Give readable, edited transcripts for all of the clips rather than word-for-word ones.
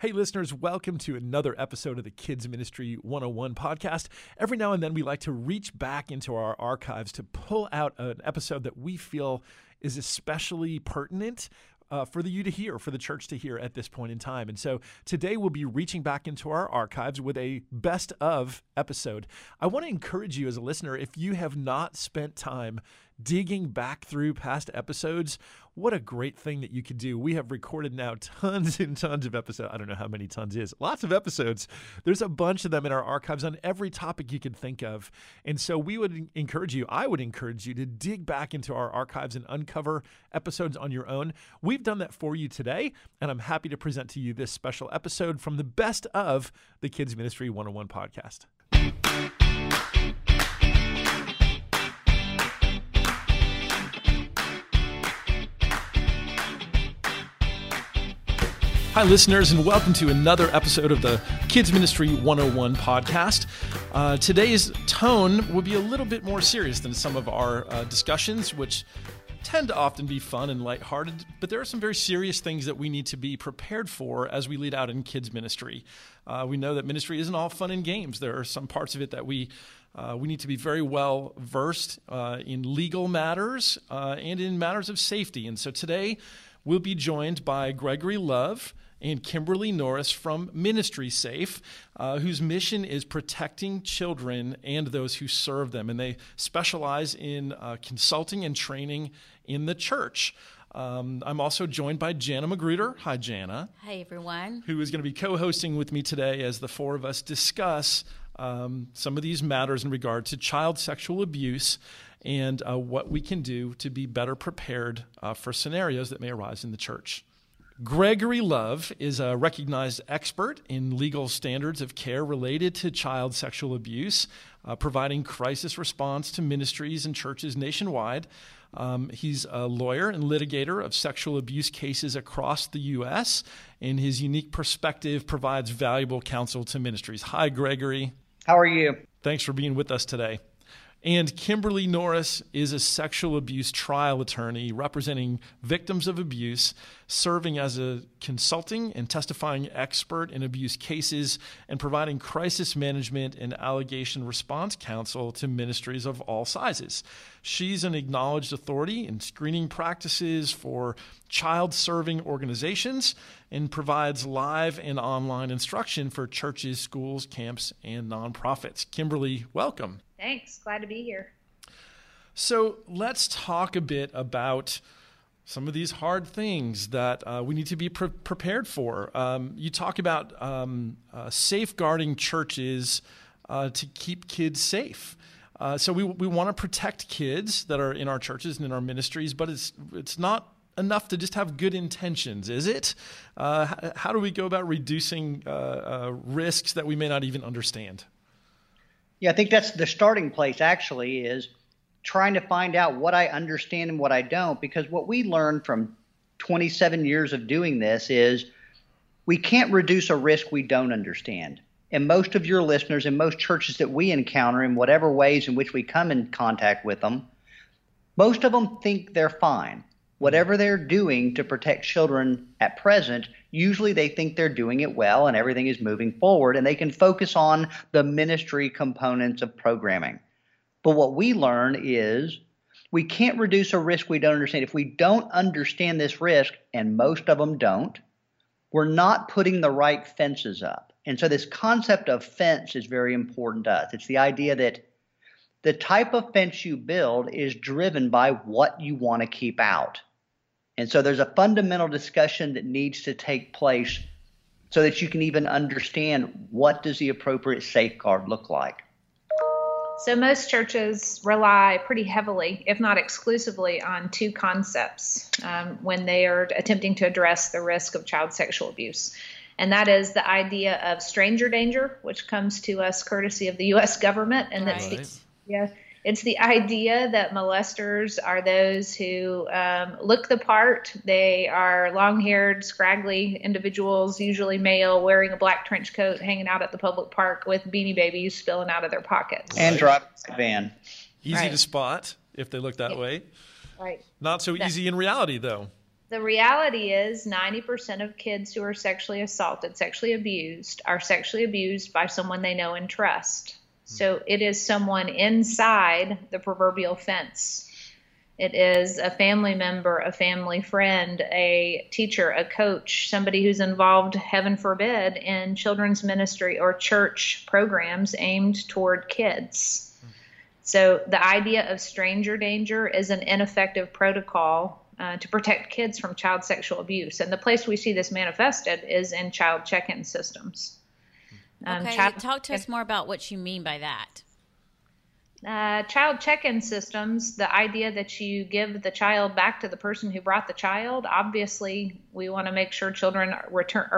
Hey, listeners, welcome to another episode of the Kids Ministry 101 podcast. Every now and then, we like to reach back into our archives to pull out an episode that we feel is especially pertinent for you to hear, for the church to hear at this point in time. And so today we'll be reaching back into our archives with a best of episode. I want to encourage you as a listener, if you have not spent time digging back through past episodes, what a great thing that you could do. We have recorded now tons and tons of episodes. I don't know how many tons is. Lots of episodes. There's a bunch of them in our archives on every topic you can think of. And so we would encourage you, I would encourage you to dig back into our archives and uncover episodes on your own. We've done that for you today, and I'm happy to present to you this special episode from the best of the Kids Ministry 101 podcast. Hi, listeners, and welcome to another episode of the Kids Ministry 101 podcast. Today's tone will be a little bit more serious than some of our discussions, which tend to often be fun and lighthearted, but there are some very serious things that we need to be prepared for as we lead out in kids ministry. We know that ministry isn't all fun and games. There are some parts of it that we need to be very well versed in legal matters and in matters of safety. And so today, we'll be joined by Gregory Love and Kimberly Norris from Ministry Safe, whose mission is protecting children and those who serve them. And they specialize in consulting and training in the church. I'm also joined by Jana Magruder. Hi, Jana. Hi, everyone. Who is going to be co-hosting with me today as the four of us discuss some of these matters in regard to child sexual abuse and what we can do to be better prepared for scenarios that may arise in the church. Gregory Love is a recognized expert in legal standards of care related to child sexual abuse, providing crisis response to ministries and churches nationwide. He's a lawyer and litigator of sexual abuse cases across the U.S., and his unique perspective provides valuable counsel to ministries. Hi, Gregory. How are you? Thanks for being with us today. And Kimberly Norris is a sexual abuse trial attorney representing victims of abuse, serving as a consulting and testifying expert in abuse cases and providing crisis management and allegation response counsel to ministries of all sizes. She's an acknowledged authority in screening practices for child-serving organizations and provides live and online instruction for churches, schools, camps, and nonprofits. Kimberly, welcome. Thanks. Glad to be here. So let's talk a bit about some of these hard things that we need to be prepared for. You talk about safeguarding churches to keep kids safe. So we want to protect kids that are in our churches and in our ministries, but it's not enough to just have good intentions, is it? How do we go about reducing risks that we may not even understand? Yeah, I think that's the starting place, actually, is trying to find out what I understand and what I don't, because what we learned from 27 years of doing this is we can't reduce a risk we don't understand. And most of your listeners and most churches that we encounter in whatever ways in which we come in contact with them, most of them think they're fine. Whatever they're doing to protect children at present, usually they think they're doing it well and everything is moving forward and they can focus on the ministry components of programming. But what we learn is we can't reduce a risk we don't understand. If we don't understand this risk, and most of them don't, we're not putting the right fences up. And so this concept of fence is very important to us. It's the idea that the type of fence you build is driven by what you want to keep out. And so there's a fundamental discussion that needs to take place so that you can even understand what does the appropriate safeguard look like. So most churches rely pretty heavily, if not exclusively, on two concepts when they are attempting to address the risk of child sexual abuse. And that is the idea of stranger danger, which comes to us courtesy of the U.S. government. And that's it's the idea that molesters are those who look the part. They are long-haired, scraggly individuals, usually male, wearing a black trench coat, hanging out at the public park with Beanie Babies spilling out of their pockets. And driving a van. Easy to spot if they look that way. Right. Not so easy in reality, though. the reality is 90% of kids who are sexually assaulted, sexually abused, are sexually abused by someone they know and trust. So it is someone inside the proverbial fence. It is a family member, a family friend, a teacher, a coach, somebody who's involved, heaven forbid, in children's ministry or church programs aimed toward kids. So the idea of stranger danger is an ineffective protocol to protect kids from child sexual abuse. And the place we see this manifested is in child check-in systems. Okay, talk to us more about what you mean by that. Child check-in systems, the idea that you give the child back to the person who brought the child. Obviously, we want to make sure children are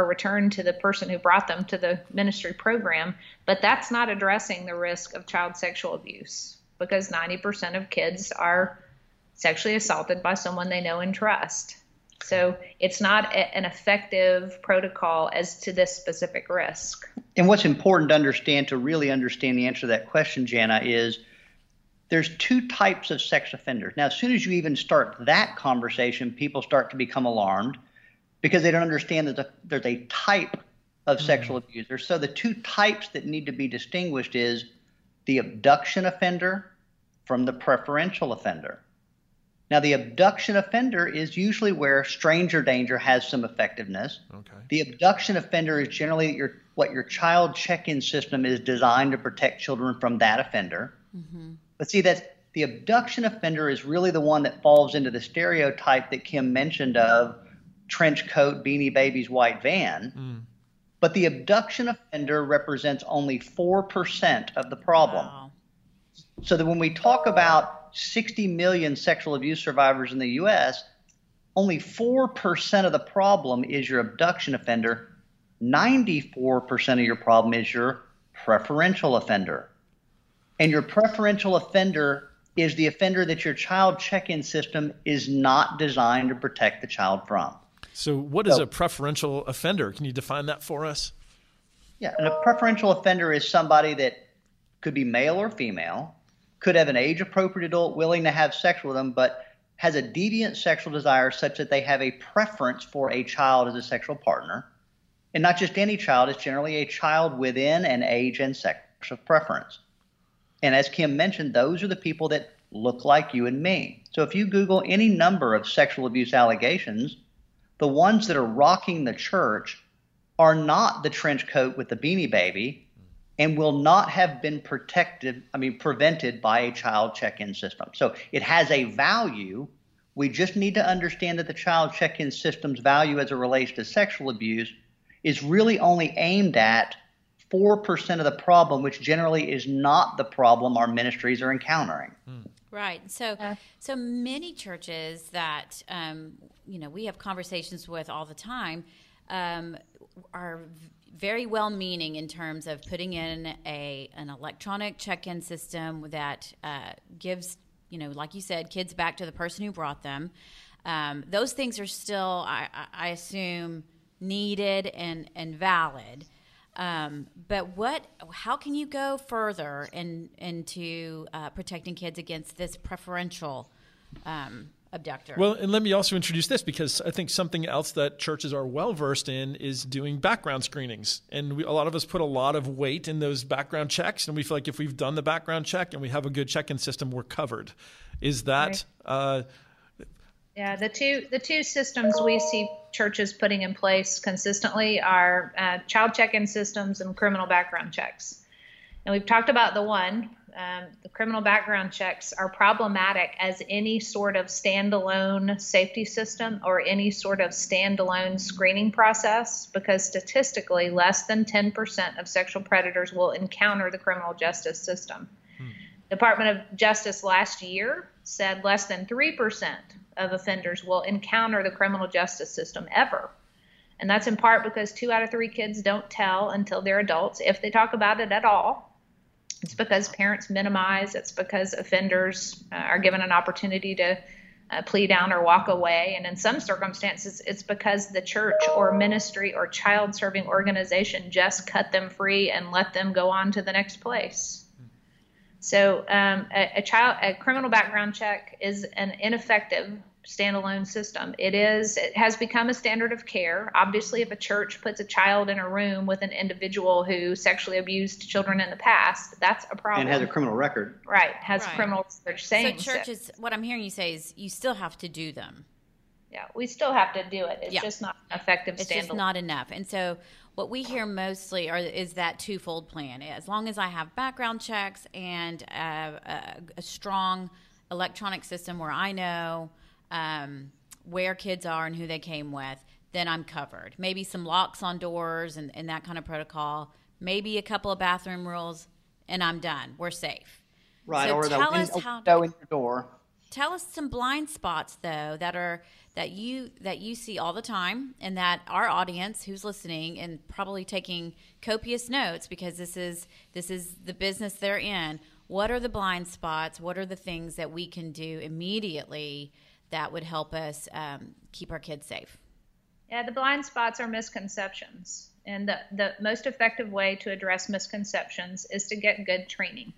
returned to the person who brought them to the ministry program, but that's not addressing the risk of child sexual abuse because 90% of kids are sexually assaulted by someone they know and trust. So it's not an effective protocol as to this specific risk. And what's important to understand, to really understand the answer to that question, Jana, is there's two types of sex offenders. Now, as soon as you even start that conversation, people start to become alarmed because they don't understand that there's a type of sexual abuser. So the two types that need to be distinguished is the abduction offender from the preferential offender. Now, the abduction offender is usually where stranger danger has some effectiveness. Okay. The abduction offender is generally what your child check-in system is designed to protect children from that offender. Mm-hmm. But see, the abduction offender is really the one that falls into the stereotype that Kim mentioned of trench coat, beanie babies, white van. Mm. But the abduction offender represents only 4% of the problem. Wow. So that when we talk about 60 million sexual abuse survivors in the U.S., only 4% of the problem is your abduction offender. 94% of your problem is your preferential offender. And your preferential offender is the offender that your child check-in system is not designed to protect the child from. So what is a preferential offender? Can you define that for us? Yeah, and a preferential offender is somebody that could be male or female, could have an age-appropriate adult willing to have sex with them, but has a deviant sexual desire such that they have a preference for a child as a sexual partner. And not just any child, it's generally a child within an age and sexual preference. And as Kim mentioned, those are the people that look like you and me. So if you Google any number of sexual abuse allegations, the ones that are rocking the church are not the trench coat with the beanie baby, and will not have been prevented by a child check-in system. So it has a value. We just need to understand that the child check-in system's value as it relates to sexual abuse is really only aimed at 4% of the problem, which generally is not the problem our ministries are encountering. Right. So many churches that we have conversations with all the time are very well-meaning in terms of putting in an electronic check-in system that gives, like you said, kids back to the person who brought them. Those things are still, I assume, needed and valid. But how can you go further into protecting kids against this preferential abductor? Well, and let me also introduce this, because I think something else that churches are well-versed in is doing background screenings. And a lot of us put a lot of weight in those background checks, and we feel like if we've done the background check and we have a good check-in system, we're covered. Is that... Yeah, the two systems we see churches putting in place consistently are child check-in systems and criminal background checks. And we've talked about the one... the criminal background checks are problematic as any sort of standalone safety system or any sort of standalone screening process, because statistically less than 10% of sexual predators will encounter the criminal justice system. Department of Justice last year said less than 3% of offenders will encounter the criminal justice system ever. And that's in part because 2 out of 3 kids don't tell until they're adults, if they talk about it at all. It's because parents minimize. It's because offenders are given an opportunity to plea down or walk away. And in some circumstances, it's because the church or ministry or child-serving organization just cut them free and let them go on to the next place. So a criminal background check is an ineffective standalone system. It has become a standard of care. Obviously, if a church puts a child in a room with an individual who sexually abused children in the past, that's a problem. And has a criminal record. Right. Criminal record. So churches, what I'm hearing you say is you still have to do them. Yeah, we still have to do it. It's just not an effective standalone. It's just not enough. And so what we hear mostly is that twofold plan. As long as I have background checks and a strong electronic system where I know where kids are and who they came with, then I'm covered. Maybe some locks on doors and that kind of protocol. Maybe a couple of bathroom rules, and I'm done. We're safe. Right. So or tell us how to open your door. Tell us some blind spots, though, that you see all the time, and that our audience who's listening and probably taking copious notes, because this is the business they're in. What are the blind spots? What are the things that we can do immediately that would help us keep our kids safe? Yeah, the blind spots are misconceptions, and the most effective way to address misconceptions is to get good training.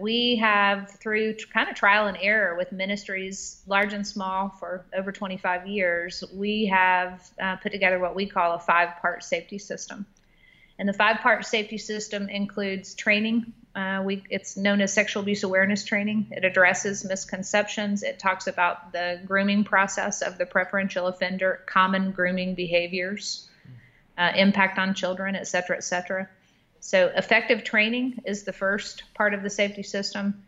We have, through kind of trial and error with ministries large and small for over 25 years, we have put together what we call a 5-part safety system. And the 5-part safety system includes training. It's known as sexual abuse awareness training. It addresses misconceptions. It talks about the grooming process of the preferential offender, common grooming behaviors, impact on children, et cetera, et cetera. So effective training is the first part of the safety system.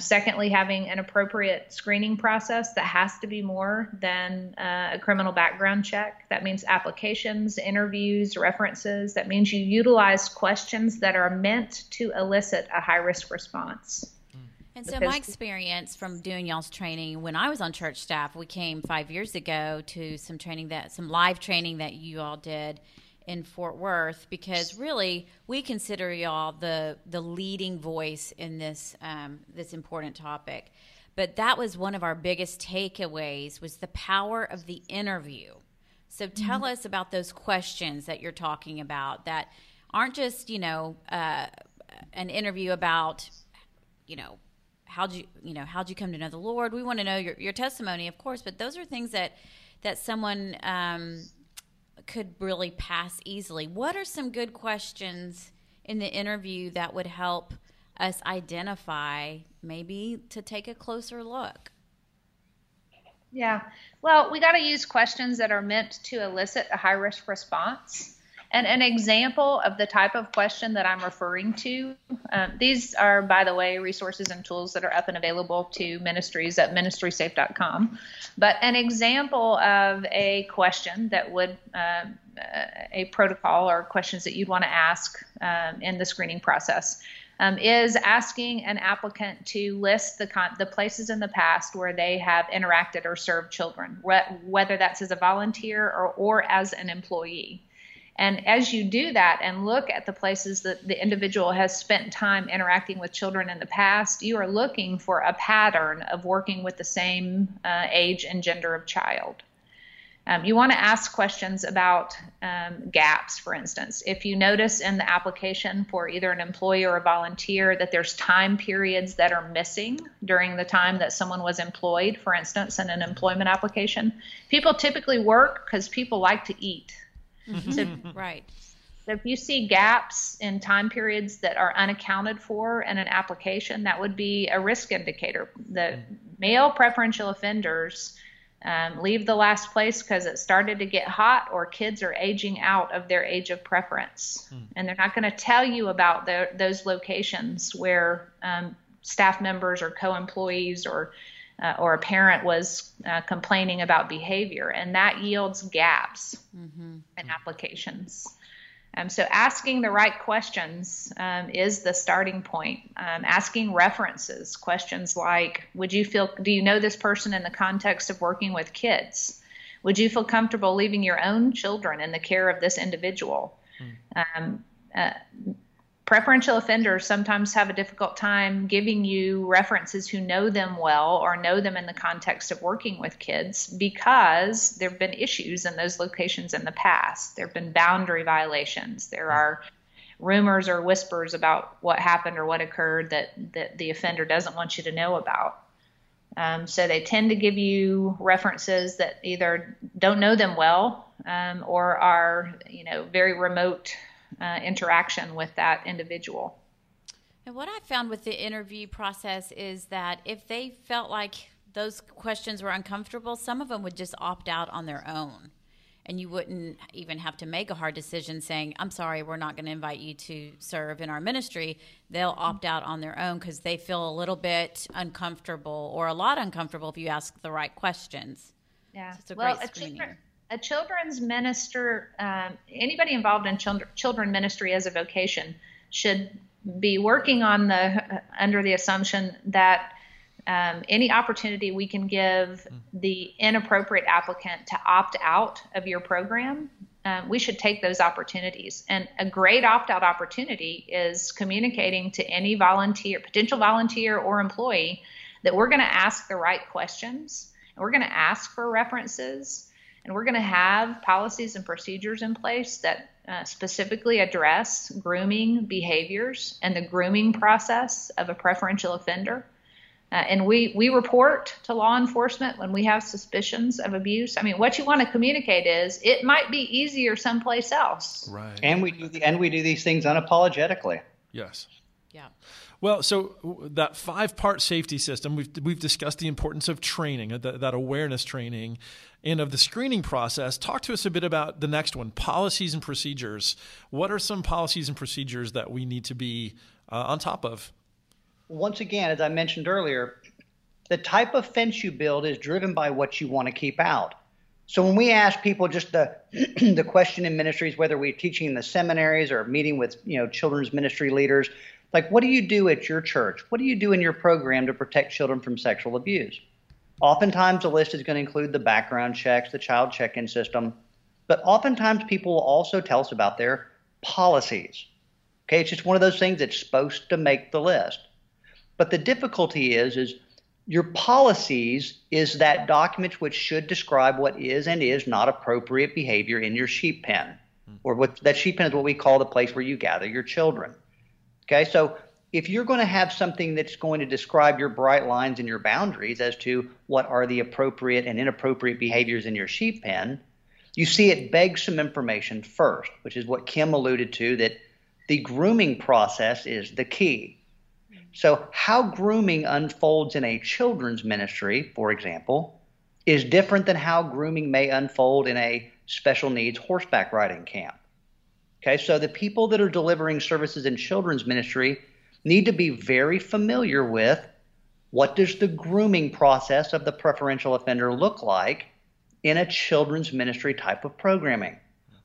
Secondly, having an appropriate screening process that has to be more than a criminal background check. That means applications, interviews, references. That means you utilize questions that are meant to elicit a high-risk response. And so my experience from doing y'all's training, when I was on church staff, we came 5 years ago to some live training that you all did in Fort Worth, because really we consider y'all the leading voice in this important topic. But that was one of our biggest takeaways, was the power of the interview. So tell us about those questions that you're talking about that aren't just, an interview about, how'd you come to know the Lord? We want to know your testimony, of course, but those are things that someone, could really pass easily. What are some good questions in the interview that would help us identify, maybe to take a closer look? Yeah. Well, we got to use questions that are meant to elicit a high-risk response. And an example of the type of question that I'm referring to, these are, by the way, resources and tools that are up and available to ministries at ministrysafe.com. But an example of a question that would, a protocol or questions that you'd want to ask in the screening process is asking an applicant to list the places in the past where they have interacted or served children, whether that's as a volunteer or as an employee. And as you do that and look at the places that the individual has spent time interacting with children in the past, you are looking for a pattern of working with the same age and gender of child. You want to ask questions about gaps, for instance. If you notice in the application for either an employee or a volunteer that there's time periods that are missing during the time that someone was employed, for instance, in an employment application, people typically work because people like to eat. So if you see gaps in time periods that are unaccounted for in an application, that would be a risk indicator. The male preferential offenders leave the last place because it started to get hot, or kids are aging out of their age of preference. And they're not going to tell you about those locations where staff members or co-employees or a parent was complaining about behavior, and that yields gaps in applications. So asking the right questions is the starting point. Asking references, questions like, do you know this person in the context of working with kids? Would you feel comfortable leaving your own children in the care of this individual? Preferential offenders sometimes have a difficult time giving you references who know them well or know them in the context of working with kids, because there have been issues in those locations in the past. There have been boundary violations. There are rumors or whispers about what happened or what occurred that the offender doesn't want you to know about. So they tend to give you references that either don't know them well or are, very remote interaction with that individual. And what I found with the interview process is that if they felt like those questions were uncomfortable, some of them would just opt out on their own. And you wouldn't even have to make a hard decision saying, I'm sorry, we're not going to invite you to serve in our ministry. They'll opt out on their own because they feel a little bit uncomfortable or a lot uncomfortable if you ask the right questions. Yeah. So it's a great screening. A children's minister, anybody involved in children ministry as a vocation should be working on under the assumption that any opportunity we can give the inappropriate applicant to opt out of your program, we should take those opportunities. And a great opt-out opportunity is communicating to any potential volunteer or employee that we're going to ask the right questions, and we're going to ask for references, and we're going to have policies and procedures in place that specifically address grooming behaviors and the grooming process of a preferential offender. And we report to law enforcement when we have suspicions of abuse. I mean, what you want to communicate is it might be easier someplace else. Right. And we do these things unapologetically. Yes. Yeah. Well, so that 5-part safety system, we've discussed the importance of training, that awareness training, and of the screening process. Talk to us a bit about the next one, policies and procedures. What are some policies and procedures that we need to be on top of? Once again, as I mentioned earlier, the type of fence you build is driven by what you want to keep out. So when we ask people just the question in ministries, whether we're teaching in the seminaries or meeting with children's ministry leaders, like, what do you do at your church? What do you do in your program to protect children from sexual abuse? Oftentimes, the list is going to include the background checks, the child check-in system, but oftentimes people will also tell us about their policies. Okay, it's just one of those things that's supposed to make the list. But the difficulty is your policies is that document which should describe what is and is not appropriate behavior in your sheep pen, or that sheep pen is what we call the place where you gather your children. Okay, so if you're going to have something that's going to describe your bright lines and your boundaries as to what are the appropriate and inappropriate behaviors in your sheep pen, you see it begs some information first, which is what Kim alluded to, that the grooming process is the key. So how grooming unfolds in a children's ministry, for example, is different than how grooming may unfold in a special needs horseback riding camp. Okay, so the people that are delivering services in children's ministry need to be very familiar with what does the grooming process of the preferential offender look like in a children's ministry type of programming.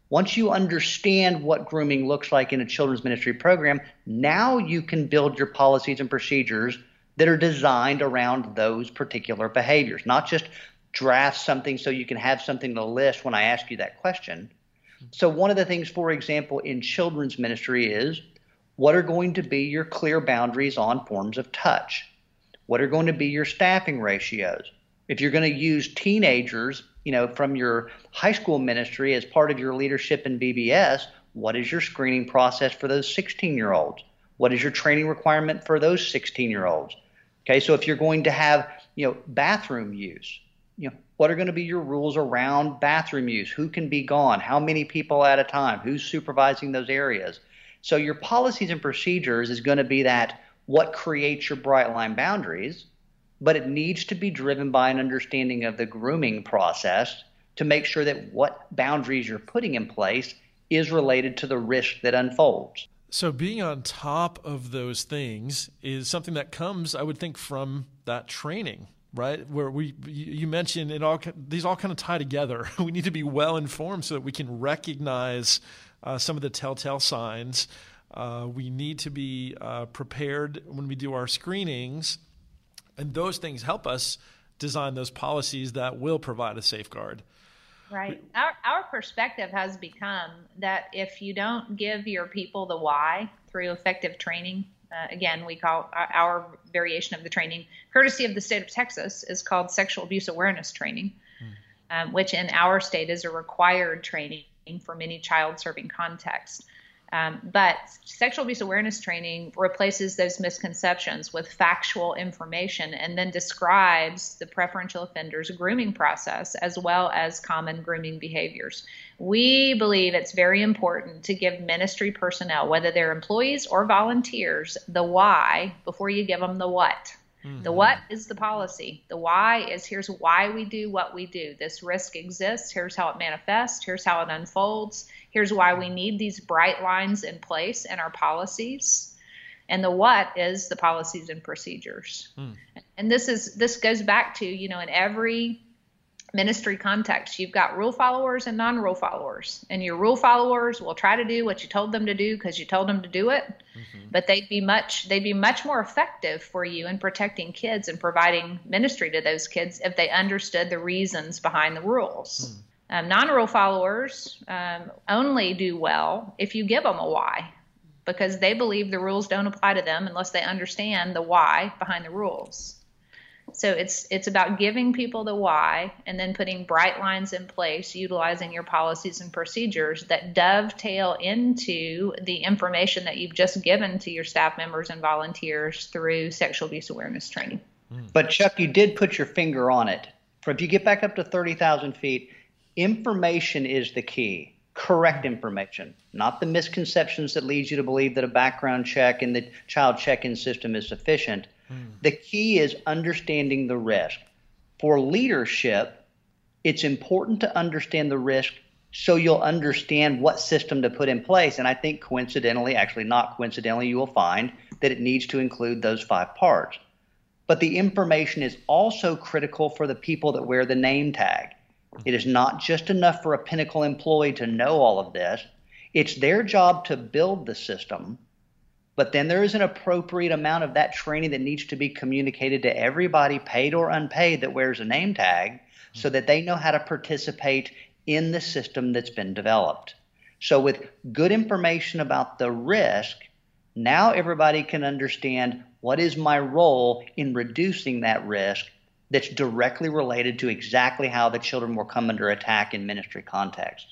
Once you understand what grooming looks like in a children's ministry program, now you can build your policies and procedures that are designed around those particular behaviors, not just draft something so you can have something to list when I ask you that question. So one of the things, for example, in children's ministry is what are going to be your clear boundaries on forms of touch? What are going to be your staffing ratios? If you're going to use teenagers, from your high school ministry as part of your leadership in VBS, what is your screening process for those 16-year-olds? What is your training requirement for those 16-year-olds? Okay, so if you're going to have, bathroom use, what are going to be your rules around bathroom use? Who can be gone? How many people at a time? Who's supervising those areas? So your policies and procedures is going to be that what creates your bright line boundaries, but it needs to be driven by an understanding of the grooming process to make sure that what boundaries you're putting in place is related to the risk that unfolds. So being on top of those things is something that comes, I would think, from that training, right? Where you mentioned it all, these all kind of tie together. We need to be well informed so that we can recognize some of the telltale signs. We need to be prepared when we do our screenings. And those things help us design those policies that will provide a safeguard. Right. Our perspective has become that if you don't give your people the why through effective training, again, we call our variation of the training, courtesy of the state of Texas, is called sexual abuse awareness training, which in our state is a required training for many child-serving contexts. But sexual abuse awareness training replaces those misconceptions with factual information and then describes the preferential offender's grooming process as well as common grooming behaviors. We believe it's very important to give ministry personnel, whether they're employees or volunteers, the why before you give them the what. Mm-hmm. The what is the policy. The why is here's why we do what we do. This risk exists. Here's how it manifests. Here's how it unfolds. Here's why we need these bright lines in place in our policies. And the what is the policies and procedures. Mm. And this goes back to, you know, in every ministry context, you've got rule followers and non-rule followers. And your rule followers will try to do what you told them to do because you told them to do it. Mm-hmm. But they'd be much more effective for you in protecting kids and providing ministry to those kids if they understood the reasons behind the rules. Mm. Non-rule followers only do well if you give them a why, because they believe the rules don't apply to them unless they understand the why behind the rules. So it's about giving people the why and then putting bright lines in place, utilizing your policies and procedures that dovetail into the information that you've just given to your staff members and volunteers through sexual abuse awareness training. But Chuck, you did put your finger on it. If you get back up to 30,000 feet, information is the key. Correct information, not the misconceptions that leads you to believe that a background check and the child check-in system is sufficient. Mm. The key is understanding the risk. For leadership, it's important to understand the risk so you'll understand what system to put in place. And I think coincidentally, actually not coincidentally, you will find that it needs to include those five parts. But the information is also critical for the people that wear the name tag. It is not just enough for a Pinnacle employee to know all of this. It's their job to build the system, but then there is an appropriate amount of that training that needs to be communicated to everybody, paid or unpaid, that wears a name tag so that they know how to participate in the system that's been developed. So with good information about the risk, now everybody can understand what is my role in reducing that risk that's directly related to exactly how the children will come under attack in ministry context.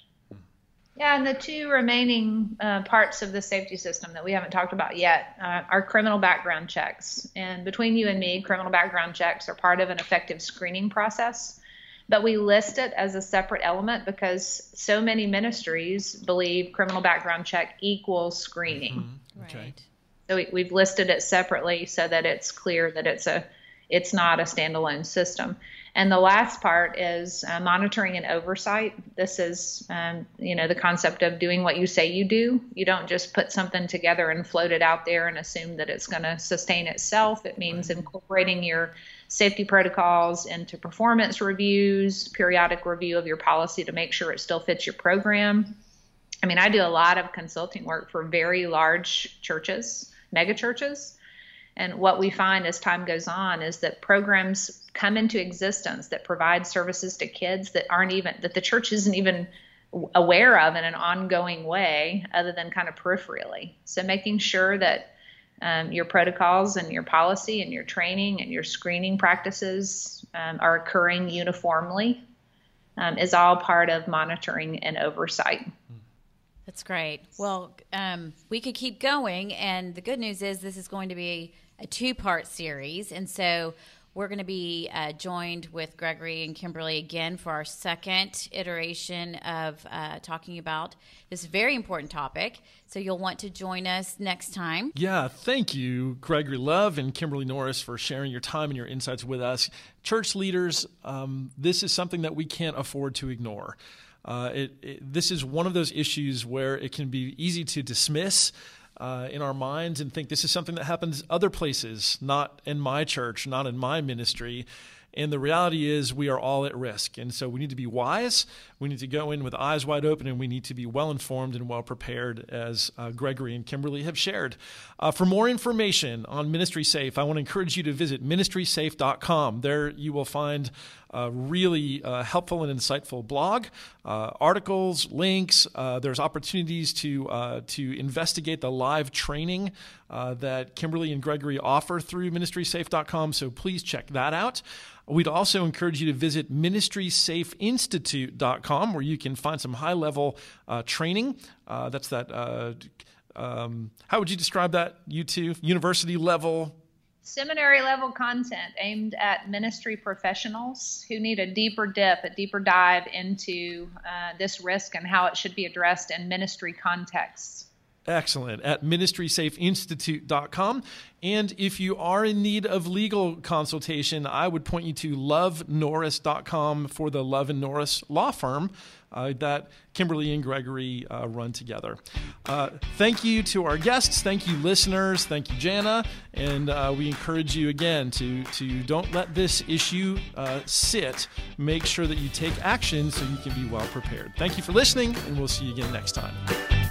Yeah, and the two remaining parts of the safety system that we haven't talked about yet are criminal background checks. And between you and me, criminal background checks are part of an effective screening process. But we list it as a separate element because so many ministries believe criminal background check equals screening. Mm-hmm. Okay. Right. So we've listed it separately so that it's clear that it's not a standalone system. And the last part is monitoring and oversight. This is, the concept of doing what you say you do. You don't just put something together and float it out there and assume that it's going to sustain itself. It means incorporating your safety protocols into performance reviews, periodic review of your policy to make sure it still fits your program. I mean, I do a lot of consulting work for very large churches, mega churches. And what we find as time goes on is that programs come into existence that provide services to kids that the church isn't even aware of in an ongoing way other than kind of peripherally. So making sure that your protocols and your policy and your training and your screening practices are occurring uniformly is all part of monitoring and oversight. That's great. Well, we could keep going, and the good news is this is going to be a two-part series, and so we're going to be joined with Gregory and Kimberly again for our second iteration of talking about this very important topic, so you'll want to join us next time. Yeah, thank you, Gregory Love and Kimberly Norris, for sharing your time and your insights with us. Church leaders, this is something that we can't afford to ignore. This is one of those issues where it can be easy to dismiss in our minds and think this is something that happens other places, not in my church, not in my ministry. And the reality is we are all at risk. And so we need to be wise. We need to go in with eyes wide open, and we need to be well-informed and well-prepared, as Gregory and Kimberly have shared. For more information on Ministry Safe, I want to encourage you to visit ministrysafe.com. There you will find a really helpful and insightful blog, articles, links. There's opportunities to investigate the live training that Kimberly and Gregory offer through ministrysafe.com, so please check that out. We'd also encourage you to visit ministrysafeinstitute.com, where you can find some high-level training. That's that, how would you describe that, you two? University-level? Seminary-level content aimed at ministry professionals who need a deeper dive into this risk and how it should be addressed in ministry contexts. Excellent. At ministrysafeinstitute.com. And if you are in need of legal consultation, I would point you to lovenorris.com for the Love and Norris law firm that Kimberly and Gregory run together. Thank you to our guests. Thank you, listeners. Thank you, Jana. And we encourage you again to don't let this issue sit. Make sure that you take action so you can be well prepared. Thank you for listening, and we'll see you again next time.